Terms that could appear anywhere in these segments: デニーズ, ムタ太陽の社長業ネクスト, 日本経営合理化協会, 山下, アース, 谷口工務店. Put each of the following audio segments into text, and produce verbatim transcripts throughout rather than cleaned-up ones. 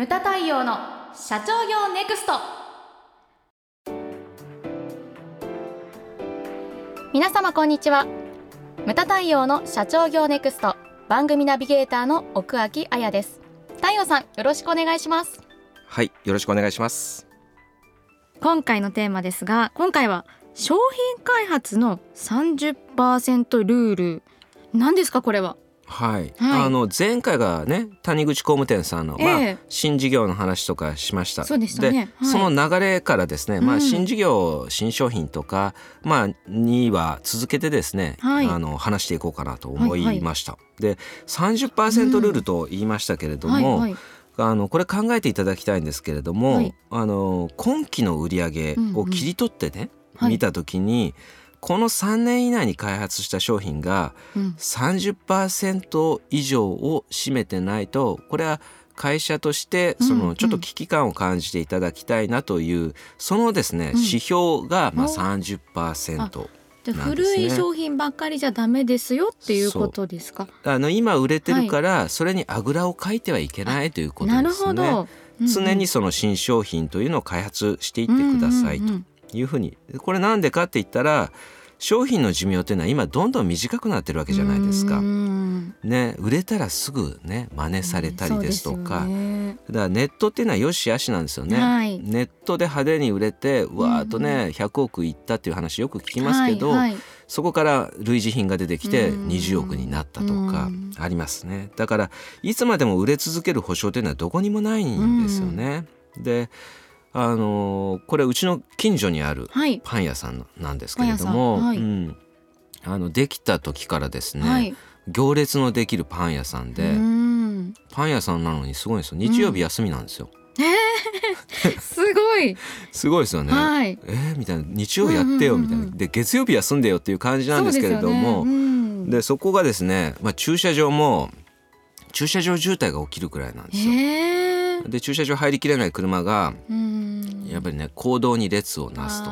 ムタ太陽の社長業ネクスト。皆様こんにちは。ムタ太陽の社長業ネクスト番組ナビゲーターの奥秋彩です。太陽さん、よろしくお願いします。はい、よろしくお願いします。今回のテーマですが、今回は商品開発の さんじゅっパーセント ルール、何ですかこれは。はいはい、あの前回がね、谷口工務店さんの、えーまあ、新事業の話とかしました。そうでしたね。で、はい、その流れからですね、うんまあ、新事業新商品とか、まあ、には続けてですね、はい、あの話していこうかなと思いました、はいはい、で さんじゅっパーセント ルールと言いましたけれども、うんはいはい、あのこれ考えていただきたいんですけれども、はい、あの今期の売り上げを切り取ってね、うんうん、見たときに、はいこのさんねん以内に開発した商品が さんじゅっパーセント 以上を占めてないと、これは会社としてそのちょっと危機感を感じていただきたいなという、そのですね、うん、指標がまあ さんじゅっパーセント なんですね。古い商品ばっかりじゃダメですよっていうことですか。あの今売れてるからそれにあぐらをかいてはいけないということですね。なるほど、うんうん、常にその新商品というのを開発していってくださいと、うんうんうんいうふうに。これなんでかって言ったら、商品の寿命っていうのは今どんどん短くなってるわけじゃないですか、ね、売れたらすぐね真似されたりですとか、ね、だからネットっていうのはよしあしなんですよね、はい、ネットで派手に売れてわーっとねひゃくおくいったっていう話よく聞きますけど、はいはい、そこから類似品が出てきてにじゅうおくになったとかありますね。だからいつまでも売れ続ける保証というのはどこにもないんですよね。であのこれうちの近所にあるパン屋さんなんですけれども、はいうん、あのできた時からですね、はい、行列のできるパン屋さんで、うんパン屋さんなのにすごいんですよ。日曜日休みなんですよ、うん、えー、すごいすごいですよね、はい、えー、みたいな、日曜やってよみたいな、うんうんうん、で月曜日休んでよっていう感じなんですけれども、 そうですよね、うん、でそこがですね、まあ、駐車場も駐車場渋滞が起きるくらいなんですよ、えー、で駐車場入りきれない車が、うんやっぱりね公道に列をなすと。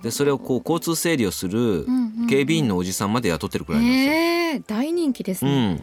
でそれをこう交通整理をする警備員のおじさんまで雇ってるくらいなんですよ、うんうんうん、えー、大人気ですね、うん、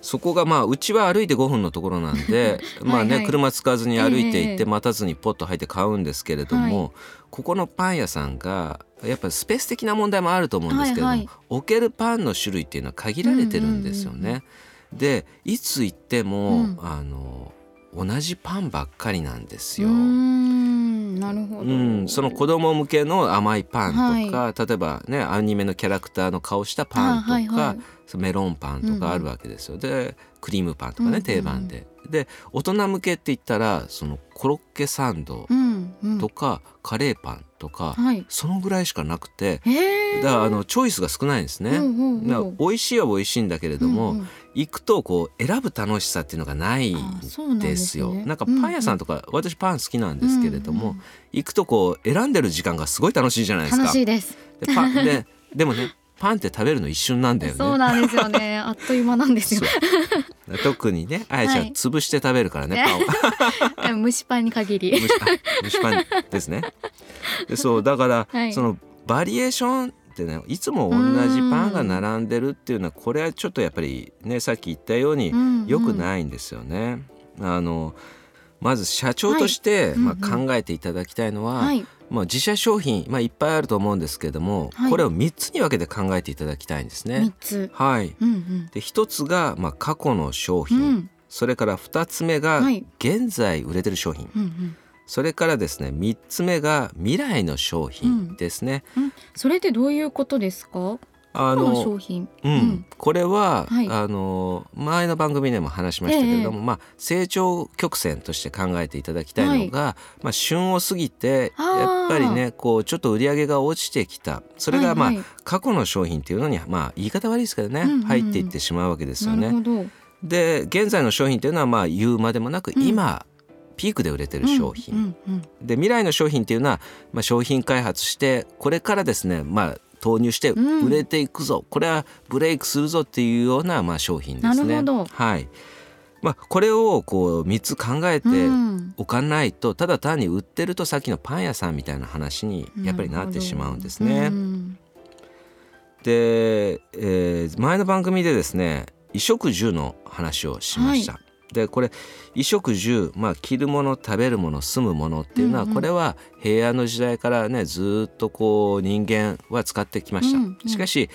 そこがまあうちは歩いてごふんのところなんではい、はい、まあね車使わずに歩いて行って待たずにポッと入って買うんですけれども、えーはい、ここのパン屋さんがやっぱりスペース的な問題もあると思うんですけれども、はいはい、置けるパンの種類っていうのは限られてるんですよね、うんうんうん、でいつ行っても、うん、あの同じパンばっかりなんですよ。うーんなるほど、うん、その子供向けの甘いパンとか、はい、例えばねアニメのキャラクターの顔したパンとか、はいはい、メロンパンとかあるわけですよ、うん、でクリームパンとかね、うん、定番でで大人向けって言ったらそのコロッケサンドとか、うんうん、カレーパンとか、はい、そのぐらいしかなくて、だからあのチョイスが少ないんですね、うんうんうん、だから美味しいは美味しいんだけれども、うんうん、行くとこう選ぶ楽しさっていうのがないんですよ。 なんかパン屋さんとか、うんうん、私パン好きなんですけれども、うんうん、行くとこう選んでる時間がすごい楽しいじゃないですか。楽しいです。で、パンで、でもねパンって食べるの一瞬なんだよね。そうなんですよねあっという間なんですよ特にねあやちゃん潰して食べるからね、はい、パンを蒸しパンに限り蒸し、蒸しパンですね。でそうだから、はい、そのバリエーションってねいつも同じパンが並んでるっていうのはこれはちょっとやっぱりねさっき言ったように良くないんですよね、うんうん、あのまず社長として、はいまあ、考えていただきたいのは、はいまあ、自社商品、まあ、いっぱいあると思うんですけれども、はい、これをみっつに分けて考えていただきたいんですね。みっつ、はいうんうん、でひとつが、まあ、過去の商品、うん、それからふたつめが現在売れてる商品、はいうんうん、それからですねみっつめが未来の商品ですね、うんうん、それってどういうことですか。あの商品、うんうん、これは、はい、あの前の番組でも話しましたけれども、ええまあ、成長曲線として考えていただきたいのが、はいまあ、旬を過ぎてやっぱりねこうちょっと売り上げが落ちてきた、それが、まあはいはい、過去の商品っていうのに、まあ、言い方悪いですけどね、うんうん、入っていってしまうわけですよね。なるほど。で現在の商品っていうのは、まあ、言うまでもなく、うん、今ピークで売れてる商品、うんうんうん、で未来の商品っていうのは、まあ、商品開発してこれからですね、まあ投入して売れていくぞ、うん、これはブレイクするぞっていうようなまあ商品ですね。なるほど、はいまあ、これをこうみっつ考えておかないと、うん、ただ単に売ってるとさっきのパン屋さんみたいな話にやっぱりなってしまうんですね、うん、で、えー、前の番組でですね衣食住の話をしました、はいでこれ衣食住、まあ、着るもの食べるもの住むものっていうのは、うんうん、これは平安の時代からねずっとこう人間は使ってきました、うんうん、しかし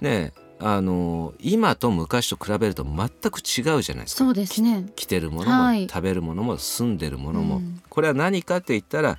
ねあの今と昔と比べると全く違うじゃないですか。そうですね、着てるものも、はい、食べるものも住んでるものも、うん、これは何かって言ったら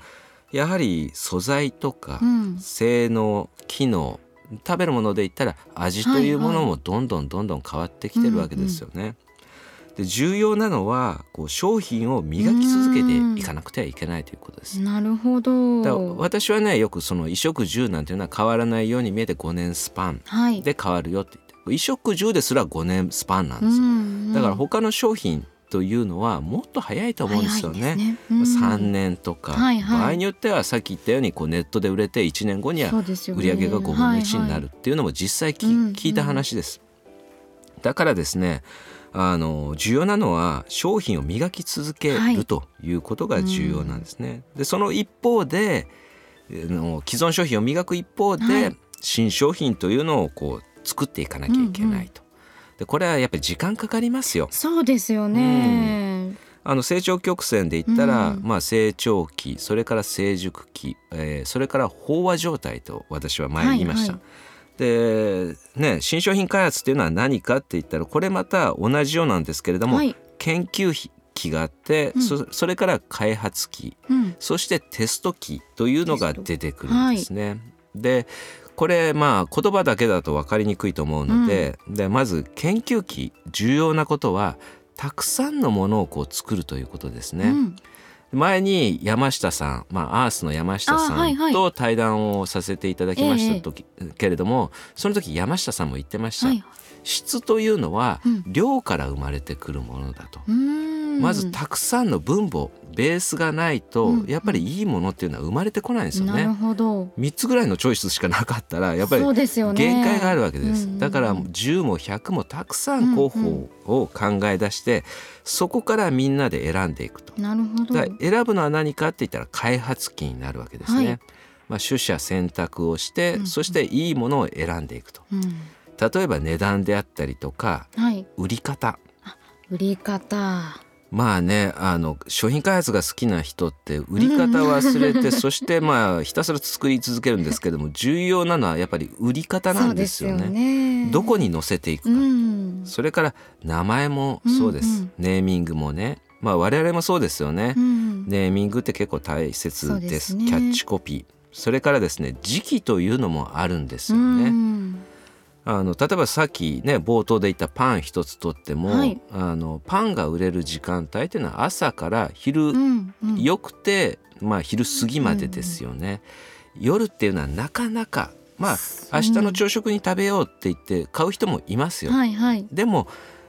やはり素材とか、うん、性能機能食べるもので言ったら味というものもどんどんどんどん変わってきてるわけですよね、はいはいうんうん、で重要なのはこう商品を磨き続けていかなくてはいけないということです。なるほど。だ私はねよくその衣食住なんていうのは変わらないように見えてごねんスパンで変わるよって言って、はい、衣食住ですらごねんスパンなんですよ、うんうん、だから他の商品というのはもっと早いと思うんですよね。ねうん、さんねんとか、はいはい、場合によってはさっき言ったようにこうネットで売れていちねんごには売り上げがごぶんのいちになるっていうのも実際き、はいはい、聞いた話です、うんうん、だからですねあの重要なのは商品を磨き続けるということが重要なんですね、はいうん、でその一方での既存商品を磨く一方で、はい、新商品というのをこう作っていかなきゃいけないと、うんうんでこれはやっぱり時間かかりますよ。そうですよね、うん、あの成長曲線で言ったら、うんまあ、成長期それから成熟期、えー、それから飽和状態と私は前に言いました、はいはい、で、ね、新商品開発っていうのは何かって言ったらこれまた同じようなんですけれども、はい、研究期があって、うん、そ, それから開発期、うん、そしてテスト期というのが出てくるんですね、はい、でこれまあ言葉だけだと分かりにくいと思うので、うん、でまず研究期重要なことはたくさんのものをこう作るということですね、うん、前に山下さん、まあ、アースの山下さんと対談をさせていただきましたとき、はいはい、けれどもその時山下さんも言ってました、はい、質というのは量から生まれてくるものだと、うん、まずたくさんの分母ベースがないとやっぱりいいものっていうのは生まれてこないんですよね、うん、なるほど。みっつぐらいのチョイスしかなかったらやっぱり限界があるわけです。そうですよね、うんうん、だからじゅうもひゃくもたくさん候補を考え出して、うんうん、そこからみんなで選んでいくと。なるほど。だから選ぶのは何かって言ったら開発期になるわけですね、はいまあ、取捨選択をして、うんうん、そしていいものを選んでいくと、うん、例えば値段であったりとか、はい、売り方あ売り方まあね、あの商品開発が好きな人って売り方忘れて、うん、そしてまあひたすら作り続けるんですけども重要なのはやっぱり売り方なんですよね。そうですよね。どこに載せていくか、うん、それから名前もそうです、うんうん、ネーミングもね、まあ、我々もそうですよね、うん、ネーミングって結構大切です。キャッチコピーそれからですね時期というのもあるんですよね、うんあの例えばさっきね冒頭で言ったパン一つとっても、はい、あのパンが売れる時間帯っていうのは朝から昼、うんうん、よくて、まあ、昼過ぎまでですよね、うんうん、夜っていうのはなかなかまあ明日の朝食に食べようって言って買う人もいますよ、うんはいはい、でも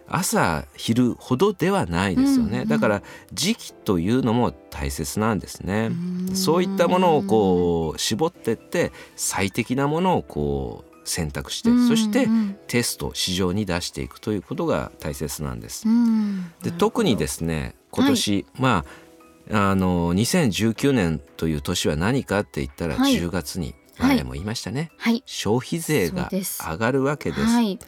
朝昼ほどではないですよね、うんうん、だから時期というのも大切なんですね、うん、そういったものをこう絞ってって最適なものをこう選択して、うんうん、そしてテスト市場に出していくということが大切なんです、うん、で特にですね今年、はい、まああのにせんじゅうきゅうねんという年は何かって言ったら、はい、じゅうがつに前も言いましたね、はい、消費税が上がるわけです、はい、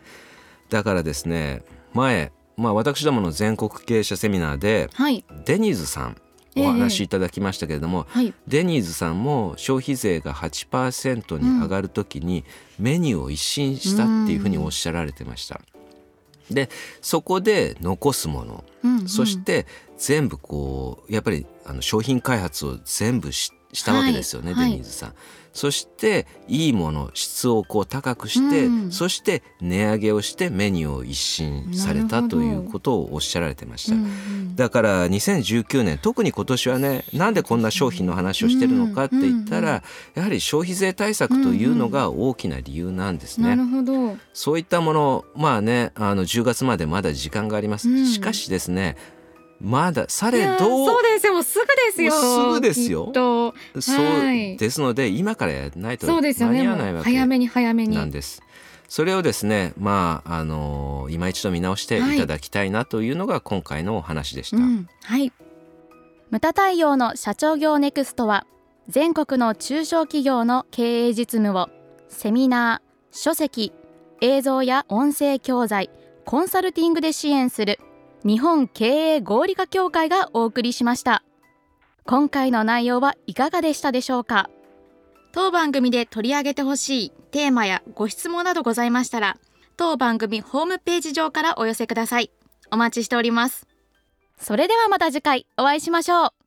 だからですね前、まあ、私どもの全国経営者セミナーで、はい、デニーズさんお話いただきましたけれども、えーはい、デニーズさんも消費税が はちパーセント に上がるときにメニューを一新したっていうふうにおっしゃられてました、うん、でそこで残すもの、うんうん、そして全部こうやっぱりあの商品開発を全部 し, したわけですよね、はい、デニーズさん、はい、そしていいもの質をこう高くして、うん、そして値上げをしてメニューを一新されたということをおっしゃられてました、うんうん、だからにせんじゅうきゅうねん特に今年はねなんでこんな商品の話をしてるのかって言ったら、うんうんうん、やはり消費税対策というのが大きな理由なんですね、うんうん、なるほど。そういったものまあねあのじゅうがつまでまだ時間があります、うん、しかしですねまだされどそうですよもうすぐですよもうすぐですよきっと、はい、そうですので今からやらないと間に合わないわけなんです。そうですよね、もう早めに早めになんです。それをですね、まああのー、今一度見直していただきたいなというのが今回のお話でした、はいうんはい、ムタ太陽の社長業ネクストは全国の中小企業の経営実務をセミナー、書籍、映像や音声教材、コンサルティングで支援する日本経営合理化協会がお送りしました。今回の内容はいかがでしたでしょうか。当番組で取り上げてほしいテーマやご質問などございましたら、当番組ホームページ上からお寄せください。お待ちしております。それではまた次回お会いしましょう。